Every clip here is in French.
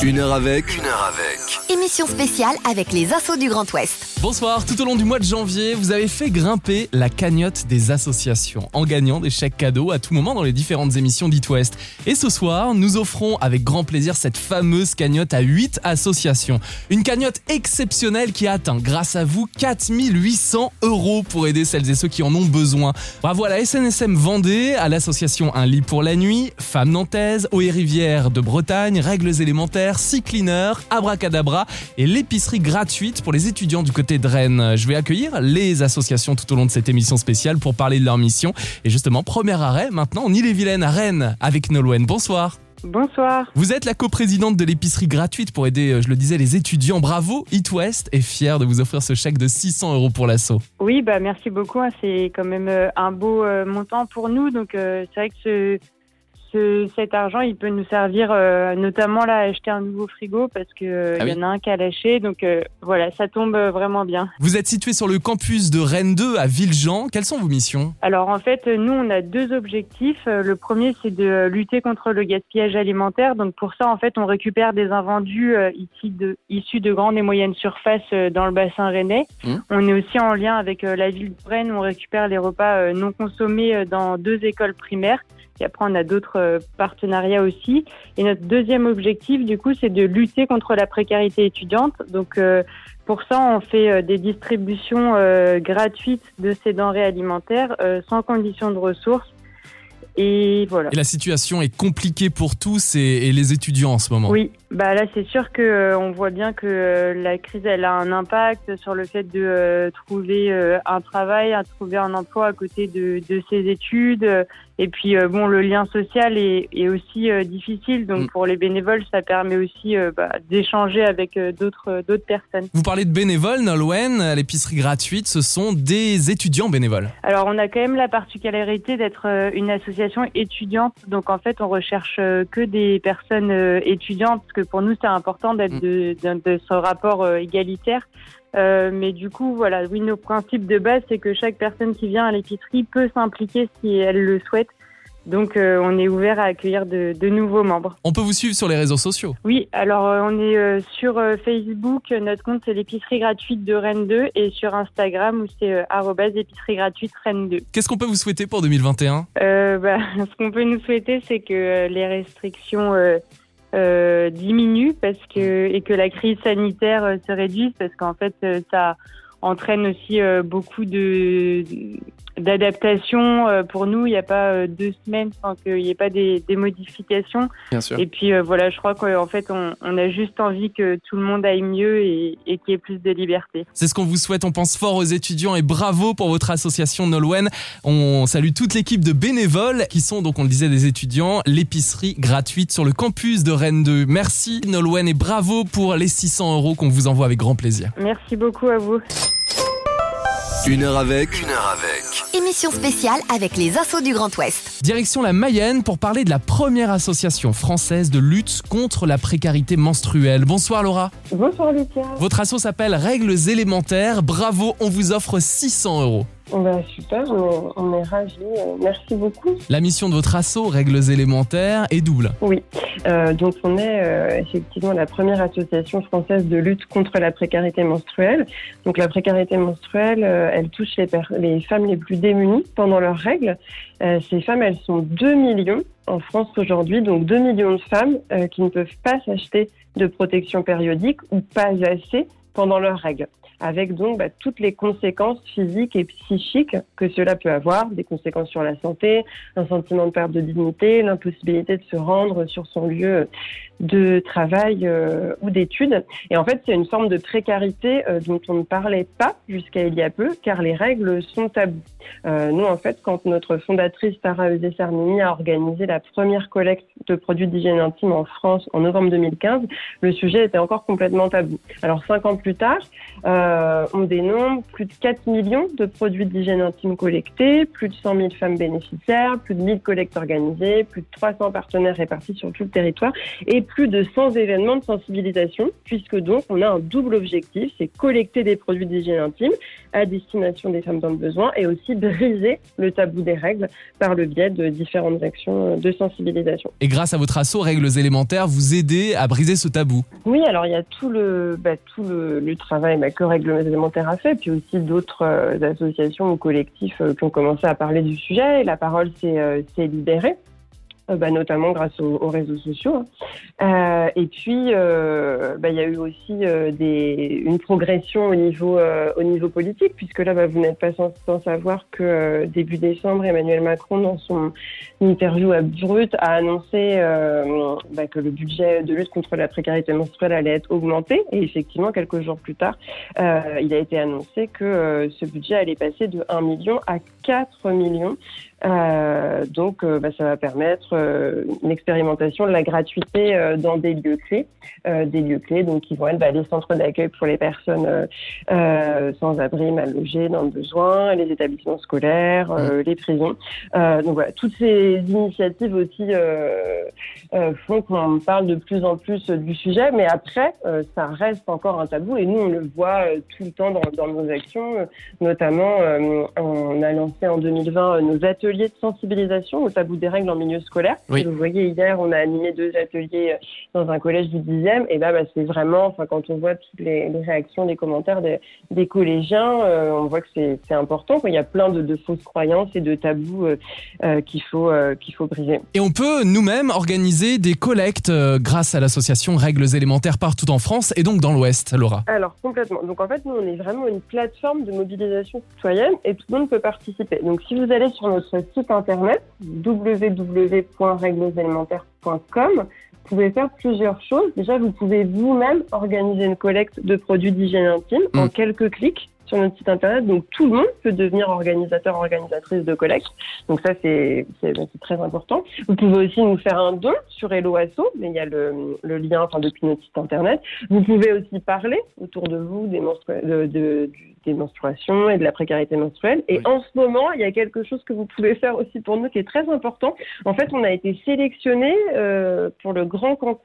Une heure avec. Émission spéciale avec les assos du Grand Ouest. Bonsoir, tout au long du mois de janvier, vous avez fait grimper la cagnotte des associations en gagnant des chèques cadeaux à tout moment dans les différentes émissions d'It West. Et ce soir, nous offrons avec grand plaisir cette fameuse cagnotte à 8 associations. Une cagnotte exceptionnelle qui a atteint, grâce à vous, 4 800 € pour aider celles et ceux qui en ont besoin. Bravo à la SNSM Vendée, à l'association Un lit pour la nuit, Femmes Nantaises, Eaux et Rivières de Bretagne, Règles élémentaires, Sea Cleaner, Abracadabra et l'épicerie gratuite pour les étudiants du côté de Rennes. Je vais accueillir les associations tout au long de cette émission spéciale pour parler de leur mission. Et justement, premier arrêt maintenant en Ille-et-Vilaine à Rennes avec Nolwenn. Bonsoir. Bonsoir. Vous êtes la coprésidente de l'épicerie gratuite pour aider, je le disais, les étudiants. Bravo, It West est fier de vous offrir ce chèque de 600 € pour l'asso. Oui, bah merci beaucoup. C'est quand même un beau montant pour nous. Donc c'est vrai que cet argent, il peut nous servir notamment là, à acheter un nouveau frigo parce qu'il y en a un qui a lâché. Donc voilà, ça tombe vraiment bien. Vous êtes situé sur le campus de Rennes 2 à Villejean. Quelles sont vos missions ? Alors en fait, nous, on a deux objectifs. Le premier, c'est de lutter contre le gaspillage alimentaire. Donc pour ça, en fait, on récupère des invendus issus de grandes et moyennes surfaces dans le bassin rennais. On est aussi en lien avec la ville de Rennes. On récupère les repas non consommés dans 2 écoles primaires. Et après, on a d'autres partenariats aussi. Et notre deuxième objectif, du coup, c'est de lutter contre la précarité étudiante. Donc, pour ça, on fait des distributions gratuites de ces denrées alimentaires sans condition de ressources. Et voilà. Et la situation est compliquée pour tous et les étudiants en ce moment. Oui, bah là c'est sûr qu'on voit bien que la crise elle a un impact sur le fait de trouver un travail, à trouver un emploi à côté de ses études. Et puis bon, le lien social est aussi difficile. Donc pour les bénévoles, ça permet aussi d'échanger avec d'autres personnes. Vous parlez de bénévoles, Nolwenn, à l'épicerie gratuite, ce sont des étudiants bénévoles. Alors on a quand même la particularité d'être une association étudiante, donc en fait on recherche que des personnes étudiantes parce que pour nous c'est important d'être de ce rapport égalitaire, mais du coup voilà, oui, nos principes de base c'est que chaque personne qui vient à l'épicerie peut s'impliquer si elle le souhaite. Donc on est ouvert à accueillir de nouveaux membres. On peut vous suivre sur les réseaux sociaux ? Oui, alors on est sur Facebook, notre compte c'est l'épicerie gratuite de Rennes 2 et sur Instagram où c'est @épicerie gratuite Rennes 2. Qu'est-ce qu'on peut vous souhaiter pour 2021 ? Ce qu'on peut nous souhaiter c'est que les restrictions diminuent et que la crise sanitaire se réduise parce qu'en fait ça entraîne aussi beaucoup d'adaptation. Pour nous, il n'y a pas 2 semaines sans qu'il n'y ait pas des modifications. Bien sûr. Et puis voilà, je crois qu'en fait, on a juste envie que tout le monde aille mieux et qu'il y ait plus de liberté. C'est ce qu'on vous souhaite. On pense fort aux étudiants et bravo pour votre association Nolwenn. On salue toute l'équipe de bénévoles qui sont, donc on le disait, des étudiants, l'épicerie gratuite sur le campus de Rennes 2. Merci Nolwenn et bravo pour les 600 € qu'on vous envoie avec grand plaisir. Merci beaucoup à vous. Une heure avec. Émission spéciale avec les assos du Grand Ouest. Direction la Mayenne pour parler de la première association française de lutte contre la précarité menstruelle. Bonsoir Laura. Bonsoir Lucas. Votre asso s'appelle Règles élémentaires. Bravo, on vous offre 600 €. Ben super, on est ravis, merci beaucoup. La mission de votre asso, Règles élémentaires, est double. Oui, donc on est effectivement la première association française de lutte contre la précarité menstruelle. Donc la précarité menstruelle, elle touche les femmes les plus démunies pendant leurs règles. Ces femmes, elles sont 2 millions en France aujourd'hui, donc 2 millions de femmes qui ne peuvent pas s'acheter de protection périodique ou pas assez pendant leurs règles, avec donc toutes les conséquences physiques et psychiques que cela peut avoir, des conséquences sur la santé, un sentiment de perte de dignité, l'impossibilité de se rendre sur son lieu de travail ou d'études. Et en fait, c'est une forme de précarité dont on ne parlait pas jusqu'à il y a peu, car les règles sont taboues. Nous, en fait, quand notre fondatrice Tara Eusé-Sarmini a organisé la première collecte de produits d'hygiène intime en France en novembre 2015, le sujet était encore complètement tabou. Alors, 5 ans plus tard, on dénombre plus de 4 millions de produits d'hygiène intime collectés, plus de 100 000 femmes bénéficiaires, plus de 1000 collectes organisées, plus de 300 partenaires répartis sur tout le territoire et plus de 100 événements de sensibilisation, puisque donc on a un double objectif, c'est collecter des produits d'hygiène intime à destination des femmes dans le besoin et aussi briser le tabou des règles par le biais de différentes actions de sensibilisation. Et grâce à votre asso Règles élémentaires, vous aidez à briser ce tabou? Oui, alors il y a tout le travail que Règles élémentaires a fait, puis aussi d'autres associations ou collectifs qui ont commencé à parler du sujet. Et la parole s'est libérée, notamment grâce aux réseaux sociaux. Et puis, y a eu aussi une progression au niveau politique, puisque là, vous n'êtes pas sans savoir que début décembre, Emmanuel Macron, dans son interview à Brut, a annoncé que le budget de lutte contre la précarité menstruelle allait être augmenté. Et effectivement, quelques jours plus tard, il a été annoncé que ce budget allait passer de 1 million à 4 millions. Ça va permettre l'expérimentation de la gratuité dans des lieux clés donc qui vont être les centres d'accueil pour les personnes sans abri, mal logées, dans le besoin, les établissements scolaires, les prisons. Toutes ces initiatives aussi font qu'on parle de plus en plus du sujet, mais après ça reste encore un tabou et nous on le voit tout le temps dans nos actions, notamment on a lancé en 2020 nos ateliers de sensibilisation au tabou des règles en milieu scolaire. Oui. Vous voyez, hier, on a animé 2 ateliers dans un collège du 10e. Et là, c'est vraiment, quand on voit toutes les réactions, les commentaires des collégiens, on voit que c'est important. Il y a plein de fausses croyances et de tabous qu'il faut briser. Et on peut nous-mêmes organiser des collectes grâce à l'association Règles élémentaires partout en France et donc dans l'Ouest, Laura. Alors, complètement. Donc, en fait, nous, on est vraiment une plateforme de mobilisation citoyenne et tout le monde peut participer. Donc, si vous allez sur notre site internet www.règlesélémentaires.com, vous pouvez faire plusieurs choses. Déjà, vous pouvez vous-même organiser une collecte de produits d'hygiène intime en quelques clics sur notre site internet. Donc, tout le monde peut devenir organisateur, organisatrice de collecte. Donc, ça, c'est très important. Vous pouvez aussi nous faire un don sur HelloAsso, mais il y a le lien depuis notre site internet. Vous pouvez aussi parler autour de vous des menstruations et de la précarité menstruelle. Et en ce moment, il y a quelque chose que vous pouvez faire aussi pour nous qui est très important. En fait, on a été sélectionnés pour le grand concours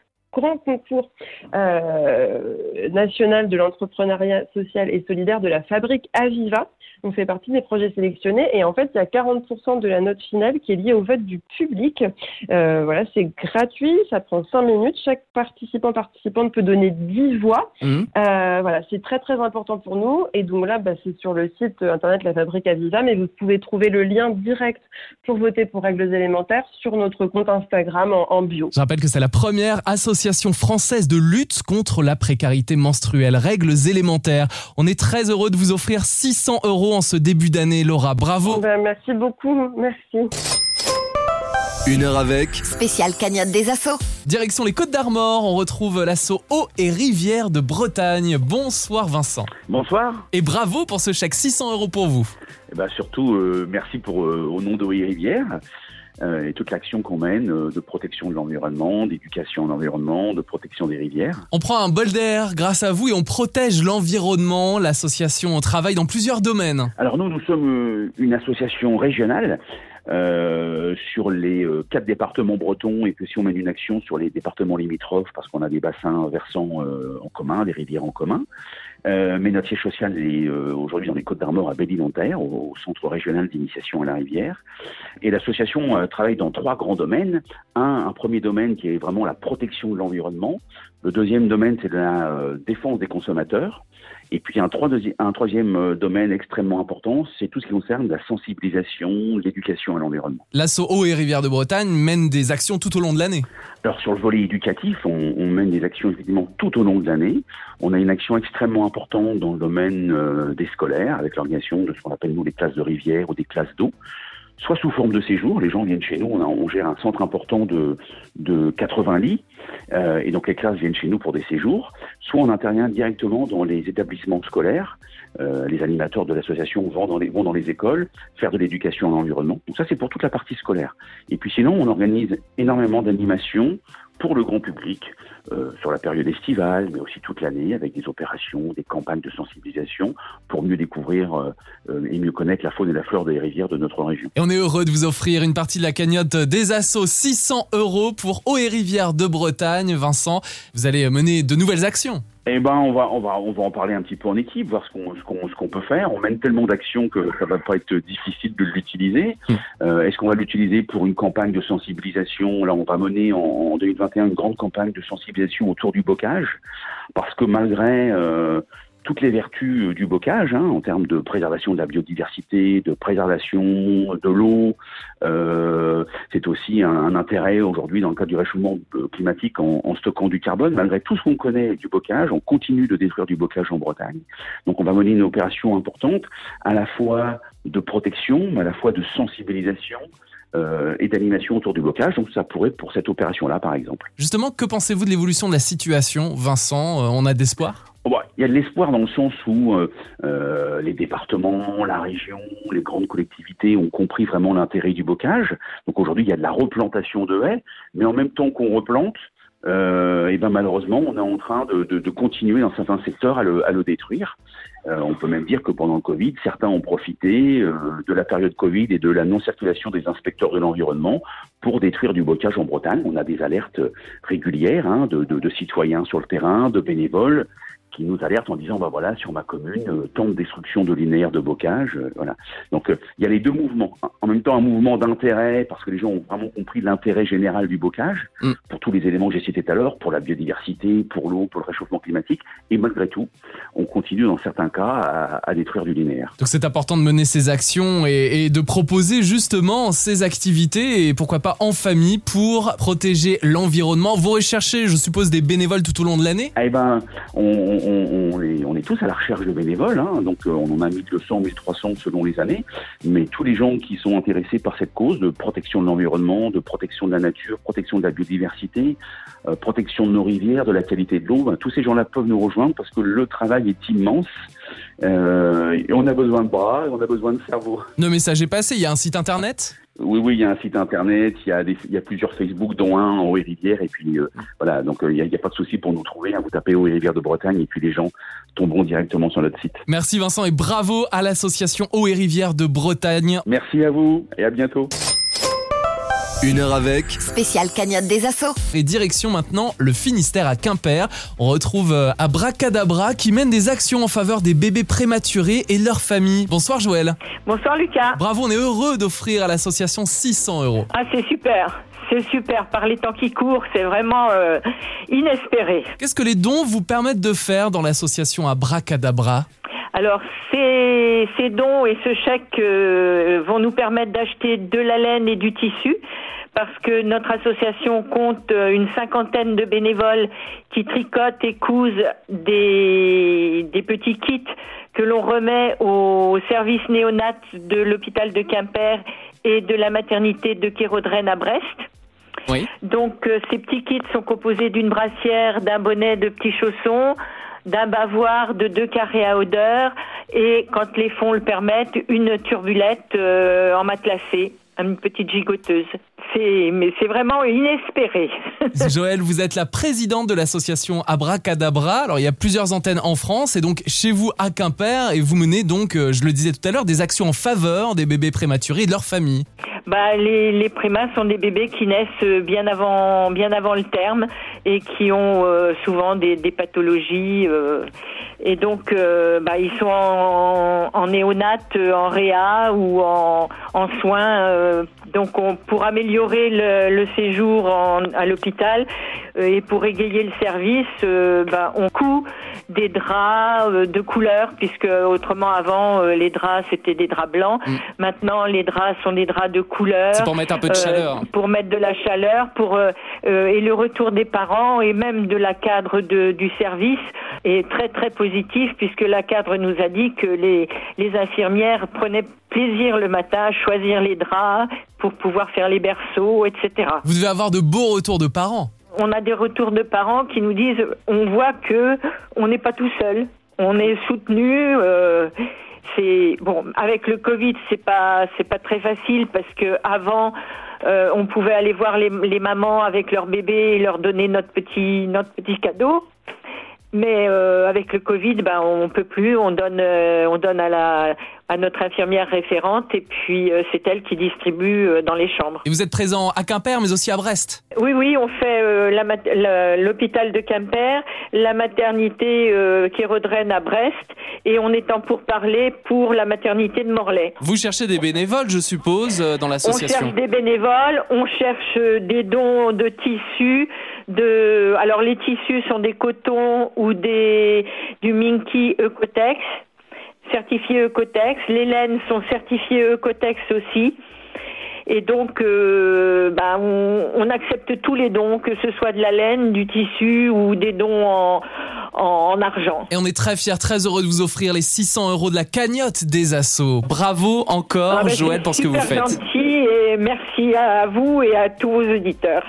national de l'entrepreneuriat social et solidaire de la Fabrique Aviva. On fait partie des projets sélectionnés et en fait, il y a 40% de la note finale qui est liée au vote du public. C'est gratuit, ça prend 5 minutes. Chaque participante peut donner 10 voix. C'est très, très important pour nous. Et donc là, c'est sur le site internet La Fabrique Aviva, mais vous pouvez trouver le lien direct pour voter pour Règles élémentaires sur notre compte Instagram en bio. Je rappelle que c'est la première association française de lutte contre la précarité menstruelle. Règles élémentaires. On est très heureux de vous offrir 600 € en ce début d'année, Laura. Bravo. Merci beaucoup, merci. Une heure avec. Spécial cagnotte des assos. Direction les Côtes-d'Armor, on retrouve l'asso Eau et Rivières de Bretagne. Bonsoir Vincent. Bonsoir. Et bravo pour ce chèque, 600 € pour vous. Et surtout, merci pour au nom d'Eau et Rivières et toute l'action qu'on mène de protection de l'environnement, d'éducation à l'environnement, de protection des rivières. On prend un bol d'air grâce à vous et on protège l'environnement. L'association travaille dans plusieurs domaines. Alors nous sommes une association régionale sur les 4 départements bretons, et puis si on mène une action sur les départements limitrophes parce qu'on a des bassins versants en commun, des rivières en commun. Mais notre siège social est aujourd'hui dans les Côtes-d'Armor à Bélisanterre, au centre régional d'initiation à la rivière. Et l'association travaille dans 3 grands domaines. Un premier domaine qui est vraiment la protection de l'environnement. Le deuxième domaine, c'est de la défense des consommateurs. Et puis un troisième domaine extrêmement important, c'est tout ce qui concerne la sensibilisation, l'éducation à l'environnement. L'asso Eau et Rivières de Bretagne mène des actions tout au long de l'année. Alors sur le volet éducatif, on mène des actions évidemment tout au long de l'année. On a une action extrêmement importante dans le domaine des scolaires, avec l'organisation de ce qu'on appelle nous les classes de rivière ou des classes d'eau. Soit sous forme de séjour, les gens viennent chez nous, on gère un centre important de 80 lits, et donc les classes viennent chez nous pour des séjours, soit on intervient directement dans les établissements scolaires, les animateurs de l'association vont dans les écoles, faire de l'éducation à l'environnement. Donc ça, c'est pour toute la partie scolaire. Et puis sinon, on organise énormément d'animations pour le grand public sur la période estivale, mais aussi toute l'année, avec des opérations, des campagnes de sensibilisation pour mieux découvrir et mieux connaître la faune et la flore des rivières de notre région. Et on est heureux de vous offrir une partie de la cagnotte des assos, 600 € pour Eaux et Rivières de Bretagne. Vincent, vous allez mener de nouvelles actions. Eh ben, on va en parler un petit peu en équipe, voir ce qu'on peut faire. On mène tellement d'actions que ça va pas être difficile de l'utiliser. Est-ce qu'on va l'utiliser pour une campagne de sensibilisation? Là, on va mener en 2021 une grande campagne de sensibilisation autour du bocage, parce que malgré toutes les vertus du bocage, en termes de préservation de la biodiversité, de préservation de l'eau. C'est aussi un intérêt aujourd'hui dans le cadre du réchauffement climatique en stockant du carbone. Malgré tout ce qu'on connaît du bocage, on continue de détruire du bocage en Bretagne. Donc on va mener une opération importante, à la fois de protection, mais à la fois de sensibilisation, et d'animation autour du bocage, donc ça pourrait pour cette opération-là, par exemple. Justement, que pensez-vous de l'évolution de la situation, Vincent ? On a de l'espoir ? Bon, il y a de l'espoir dans le sens où les départements, la région, les grandes collectivités ont compris vraiment l'intérêt du bocage. Donc aujourd'hui, il y a de la replantation de haies, mais en même temps qu'on replante, et ben malheureusement, on est en train de continuer dans certains secteurs à le détruire. On peut même dire que pendant le Covid, certains ont profité de la période Covid et de la non-circulation des inspecteurs de l'environnement pour détruire du bocage en Bretagne. On a des alertes régulières de citoyens sur le terrain, de bénévoles, qui nous alertent en disant, voilà, sur ma commune, tant de destruction de linéaires de bocage, voilà. Donc, il y a les deux mouvements. En même temps, un mouvement d'intérêt, parce que les gens ont vraiment compris l'intérêt général du bocage, pour tous les éléments que j'ai cités tout à l'heure, pour la biodiversité, pour l'eau, pour le réchauffement climatique. Et malgré tout, on continue, dans certains cas, à détruire du linéaire. Donc, c'est important de mener ces actions et de proposer, justement, ces activités, et pourquoi pas en famille, pour protéger l'environnement. Vous recherchez, je suppose, des bénévoles tout au long de l'année ? On est tous à la recherche de bénévoles, donc on en a 1200, 1300 selon les années, mais tous les gens qui sont intéressés par cette cause de protection de l'environnement, de protection de la nature, protection de la biodiversité, protection de nos rivières, de la qualité de l'eau, tous ces gens-là peuvent nous rejoindre parce que le travail est immense, et on a besoin de bras, et on a besoin de cerveau. Le message est passé, il y a un site internet ? Oui, il y a un site internet, il y a plusieurs Facebook, dont un en Eaux et Rivières, et puis voilà, donc il n'y a pas de souci pour nous trouver, vous tapez Eaux et Rivières de Bretagne, et puis les gens tomberont directement sur notre site. Merci Vincent, et bravo à l'association Eaux et Rivières de Bretagne. Merci à vous, et à bientôt. Une heure avec spécial cagnotte des assos. Et direction maintenant le Finistère à Quimper. On retrouve Abracadabra qui mène des actions en faveur des bébés prématurés et leurs familles. Bonsoir Joël. Bonsoir Lucas. Bravo, on est heureux d'offrir à l'association 600 €. Ah, c'est super. C'est super, par les temps qui courent, c'est vraiment inespéré. Qu'est-ce que les dons vous permettent de faire dans l'association Abracadabra ? Alors, ces dons et ce chèque vont nous permettre d'acheter de la laine et du tissu, parce que notre association compte une cinquantaine de bénévoles qui tricotent et cousent des petits kits que l'on remet au service néonat de l'hôpital de Quimper et de la maternité de Kérudren à Brest. Oui. Donc, ces petits kits sont composés d'une brassière, d'un bonnet, de petits chaussons, d'un bavoir, de 2 carrés à odeur et, quand les fonds le permettent, une turbulette en matelassé, une petite gigoteuse. Mais c'est vraiment inespéré. Joël, vous êtes la présidente de l'association Abracadabra. Alors, il y a plusieurs antennes en France et donc chez vous à Quimper, et vous menez donc, je le disais tout à l'heure, des actions en faveur des bébés prématurés et de leurs familles. Bah, les prémas sont des bébés qui naissent bien avant le terme et qui ont souvent des pathologies. Et donc, ils sont en néonat, en réa ou en soins. Donc, pour améliorer le séjour à l'hôpital et pour égayer le service, on coud des draps de couleur, puisque autrement avant, les draps, c'était des draps blancs. Maintenant, les draps sont des draps de couleur. C'est pour mettre un peu de chaleur. Pour mettre de la chaleur, et le retour des parents et même de la cadre du service est très, très positif, puisque la cadre nous a dit que les infirmières prenaient plaisir le matin, choisir les draps pour pouvoir faire les berceaux, etc. Vous devez avoir de beaux retours de parents. On a des retours de parents qui nous disent, on voit que on n'est pas tout seul, on est soutenu. Avec le Covid, c'est pas très facile parce que avant on pouvait aller voir les mamans avec leurs bébés et leur donner notre petit cadeau. Mais avec le Covid, on peut plus. On donne à notre infirmière référente et puis c'est elle qui distribue dans les chambres. Et vous êtes présent à Quimper, mais aussi à Brest. Oui, on fait l'hôpital de Quimper, la maternité Kérudren à Brest, et on est en pourparlers pour la maternité de Morlaix. Vous cherchez des bénévoles, je suppose, dans l'association. On cherche des bénévoles, on cherche des dons de tissus. Alors les tissus sont des cotons ou du minky Oeko-Tex, certifié Oeko-Tex. Les laines sont certifiées Oeko-Tex aussi. Et donc on accepte tous les dons, que ce soit de la laine, du tissu ou des dons en argent. Et on est très fiers, très heureux de vous offrir les 600 € de la cagnotte des assos. Bravo encore Joël pour ce que vous faites. Gentil, et merci à vous et à tous vos auditeurs.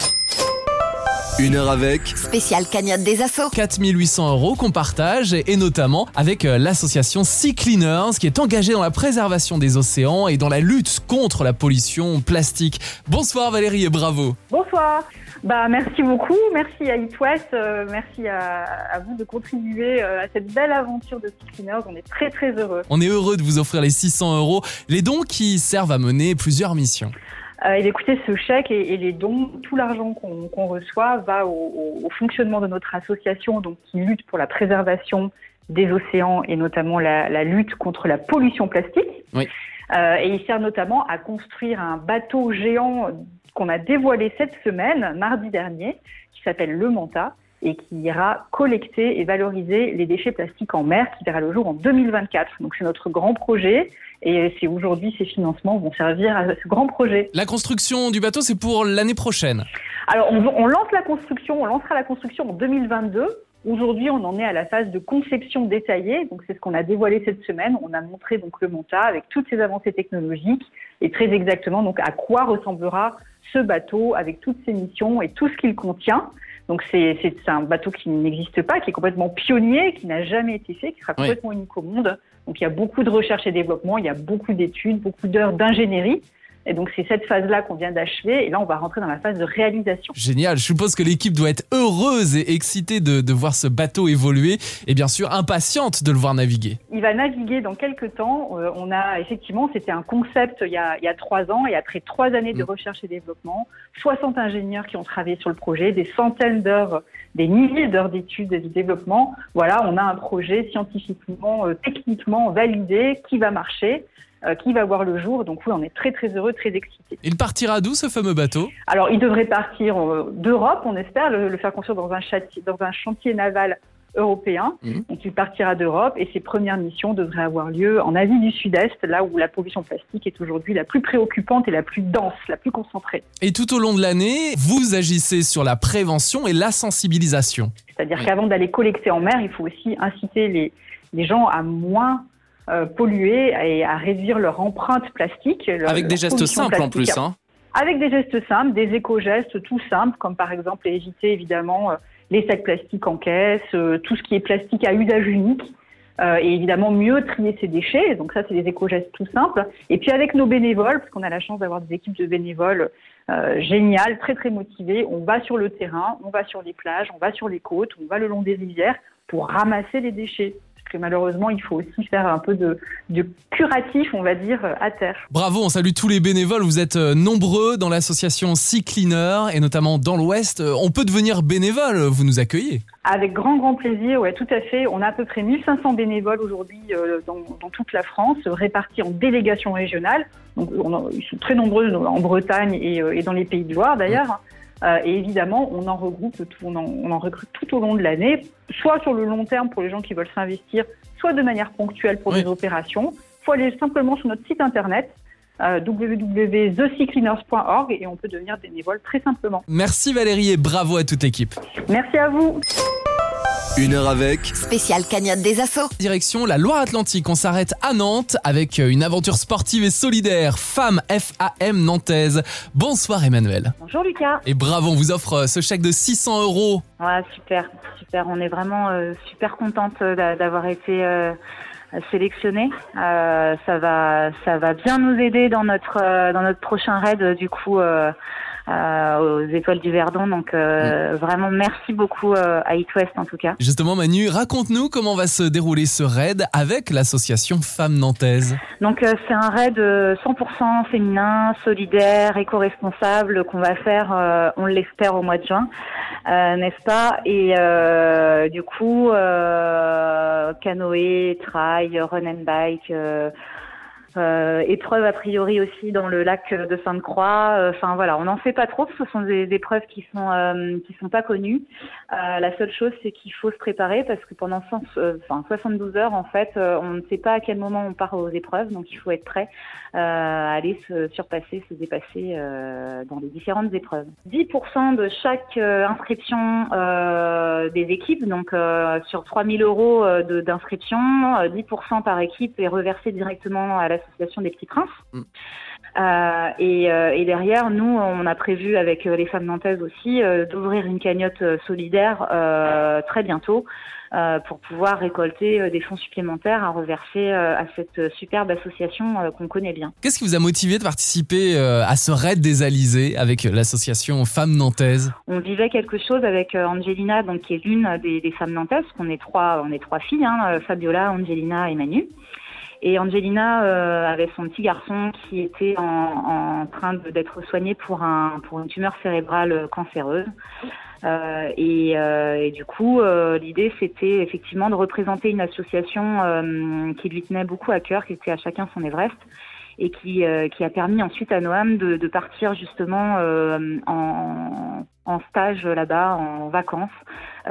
Une heure avec spécial cagnotte des assos. 4 800 € qu'on partage et notamment avec l'association Sea Cleaners qui est engagée dans la préservation des océans et dans la lutte contre la pollution plastique. Bonsoir Valérie et bravo. Bonsoir. Merci beaucoup, merci à It West, merci à vous de contribuer à cette belle aventure de Sea Cleaners. On est très très heureux. On est heureux de vous offrir les 600 €, les dons qui servent à mener plusieurs missions. Écoutez, ce chèque et les dons, tout l'argent qu'on reçoit va au fonctionnement de notre association, donc qui lutte pour la préservation des océans et notamment la lutte contre la pollution plastique. Oui. Et il sert notamment à construire un bateau géant qu'on a dévoilé cette semaine, mardi dernier, qui s'appelle Le Manta et qui ira collecter et valoriser les déchets plastiques en mer, qui verra le jour en 2024. Donc c'est notre grand projet. Et c'est aujourd'hui, ces financements vont servir à ce grand projet. La construction du bateau, c'est pour l'année prochaine. Alors, on lancera la construction en 2022. Aujourd'hui, on en est à la phase de conception détaillée. Donc, c'est ce qu'on a dévoilé cette semaine. On a montré donc le Manta avec toutes ses avancées technologiques et très exactement donc à quoi ressemblera ce bateau avec toutes ses missions et tout ce qu'il contient. Donc c'est un bateau qui n'existe pas, qui est complètement pionnier, qui n'a jamais été fait, qui sera complètement unique au monde. Donc il y a beaucoup de recherche et développement, il y a beaucoup d'études, beaucoup d'heures d'ingénierie. Et donc c'est cette phase-là qu'on vient d'achever et là on va rentrer dans la phase de réalisation. Génial, je suppose que l'équipe doit être heureuse et excitée de voir ce bateau évoluer et bien sûr impatiente de le voir naviguer. Il va naviguer dans quelques temps, on a effectivement, c'était un concept il y a 3 ans et après 3 années de recherche et développement, 60 ingénieurs qui ont travaillé sur le projet, des centaines d'heures, des milliers d'heures d'études et de développement. Voilà, on a un projet scientifiquement, techniquement validé qui va marcher, qui va voir le jour. Donc oui, on est très très heureux, très excités. Il partira d'où ce fameux bateau ? Alors il devrait partir d'Europe, on espère, le faire construire dans un chantier naval européen. Donc il partira d'Europe et ses premières missions devraient avoir lieu en Asie du Sud-Est, là où la pollution plastique est aujourd'hui la plus préoccupante et la plus dense, la plus concentrée. Et tout au long de l'année, vous agissez sur la prévention et la sensibilisation. C'est-à-dire qu'avant d'aller collecter en mer, il faut aussi inciter les gens à moins polluer et à réduire leur empreinte plastique. Avec des gestes simples en plus. Hein. Avec des gestes simples, des éco-gestes tout simples, comme par exemple éviter évidemment les sacs plastiques en caisse, tout ce qui est plastique à usage unique, et évidemment mieux trier ses déchets. Donc ça, c'est des éco-gestes tout simples. Et puis avec nos bénévoles, parce qu'on a la chance d'avoir des équipes de bénévoles géniales, très très motivées, on va sur le terrain, on va sur les plages, on va sur les côtes, on va le long des rivières pour ramasser les déchets. Que malheureusement, il faut aussi faire un peu de curatif, on va dire, à terre. Bravo, on salue tous les bénévoles. Vous êtes nombreux dans l'association Sea Cleaner et notamment dans l'Ouest. On peut devenir bénévole, vous nous accueillez. Avec grand plaisir, oui, tout à fait. On a à peu près 1500 bénévoles aujourd'hui dans toute la France, répartis en délégations régionales. Donc, ils sont très nombreux en Bretagne et dans les Pays de Loire d'ailleurs. Et évidemment, on en recrute tout au long de l'année, soit sur le long terme pour les gens qui veulent s'investir, soit de manière ponctuelle pour des opérations. Il faut aller simplement sur notre site internet www.theseacleaners.org et on peut devenir bénévole très simplement. Merci Valérie et bravo à toute l'équipe. Merci à vous. Une heure avec spécial cagnotte des assos. Direction la Loire-Atlantique, on s'arrête à Nantes avec une aventure sportive et solidaire. Femme FAM nantaise. Bonsoir Emmanuel. Bonjour Lucas. Et bravo, on vous offre ce chèque de 600 €. Ouais, super, super. On est vraiment super contente d'avoir été sélectionnés. Ça va bien nous aider dans notre prochain raid du coup aux étoiles du Verdon. Donc vraiment merci beaucoup à It West en tout cas. Justement Manu, raconte-nous comment va se dérouler ce raid avec l'association Femmes Nantaises. Donc c'est un raid 100% féminin, solidaire, éco-responsable qu'on va faire, on l'espère au mois de juin, n'est-ce pas ? Et du coup canoë, trail, run and bike, épreuves a priori aussi dans le lac de Sainte-Croix. Enfin voilà, on n'en sait pas trop parce que ce sont des épreuves qui sont pas connues. La seule chose c'est qu'il faut se préparer parce que pendant 72 heures en fait, on ne sait pas à quel moment on part aux épreuves, donc il faut être prêt à aller se surpasser, se dépasser dans les différentes épreuves. 10% de chaque inscription des équipes, donc sur 3 000 euros d'inscription, 10% par équipe est reversé directement à l'association des Petits Princes. Et derrière, nous, on a prévu avec les Femmes Nantaises aussi d'ouvrir une cagnotte solidaire très bientôt pour pouvoir récolter des fonds supplémentaires à reverser à cette superbe association qu'on connaît bien. Qu'est-ce qui vous a motivé de participer à ce raid des Alizés avec l'association Femmes Nantaises ? On vivait quelque chose avec Angelina, donc, qui est l'une des Femmes Nantaises. On est trois filles, hein, Fabiola, Angelina et Manu. Et Angelina avait son petit garçon qui était en train d'être soigné pour une tumeur cérébrale cancéreuse. Et du coup, l'idée, c'était effectivement de représenter une association qui lui tenait beaucoup à cœur, qui était à chacun son Everest, et qui a permis ensuite à Noam de partir justement en stage là-bas, en vacances,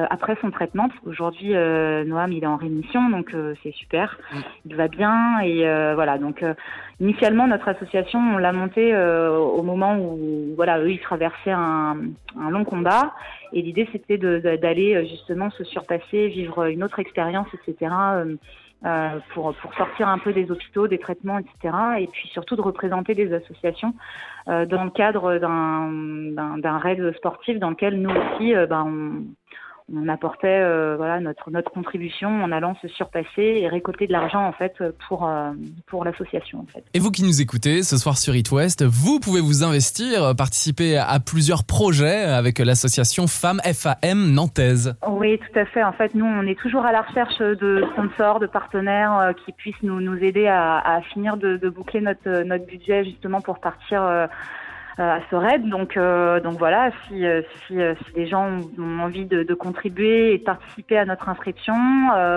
après son traitement, parce qu'aujourd'hui Noam il est en rémission, donc c'est super, il va bien et voilà. Donc initialement notre association on l'a montée au moment où voilà eux ils traversaient un long combat et l'idée c'était d'aller justement se surpasser, vivre une autre expérience, etc. Pour sortir un peu des hôpitaux, des traitements, etc. Et puis surtout de représenter des associations dans le cadre d'un raid sportif dans lequel nous aussi, on apportait voilà notre contribution en allant se surpasser et récolter de l'argent en fait pour l'association en fait. Et vous qui nous écoutez ce soir sur It West, vous pouvez vous investir, participer à plusieurs projets avec l'association Femmes FAM Nantaise. Oui, tout à fait. En fait, nous on est toujours à la recherche de sponsors, de partenaires qui puissent nous aider à finir de boucler notre budget justement pour partir à ce raid, donc voilà, si les gens ont envie de contribuer et de participer à notre inscription,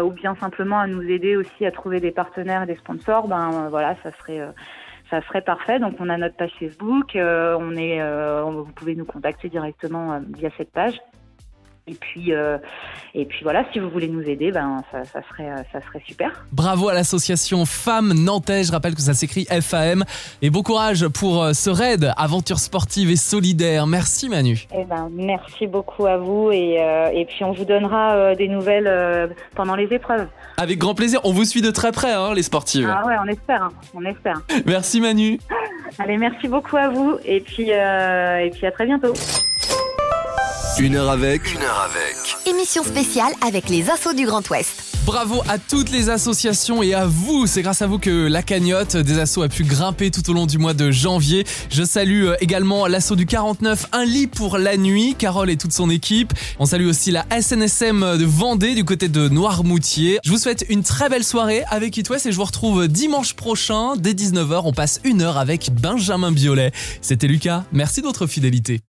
ou bien simplement à nous aider aussi à trouver des partenaires et des sponsors, voilà, ça serait parfait. Donc on a notre page Facebook, vous pouvez nous contacter directement via cette page. Et puis voilà, si vous voulez nous aider, ça serait super. Bravo à l'association Femmes Nantais, je rappelle que ça s'écrit FAM. Et bon courage pour ce raid, aventure sportive et solidaire. Merci Manu. Merci beaucoup à vous et puis on vous donnera des nouvelles pendant les épreuves. Avec grand plaisir, on vous suit de très près les sportives. Ah ouais, on espère. Merci Manu. Allez, merci beaucoup à vous et puis à très bientôt. Une heure avec. Émission spéciale avec les assos du Grand Ouest. Bravo à toutes les associations et à vous. C'est grâce à vous que la cagnotte des assos a pu grimper tout au long du mois de janvier. Je salue également l'asso du 49, un lit pour la nuit, Carole et toute son équipe. On salue aussi la SNSM de Vendée du côté de Noirmoutier. Je vous souhaite une très belle soirée avec It West et je vous retrouve dimanche prochain dès 19h. On passe une heure avec Benjamin Biolay. C'était Lucas, merci de votre fidélité.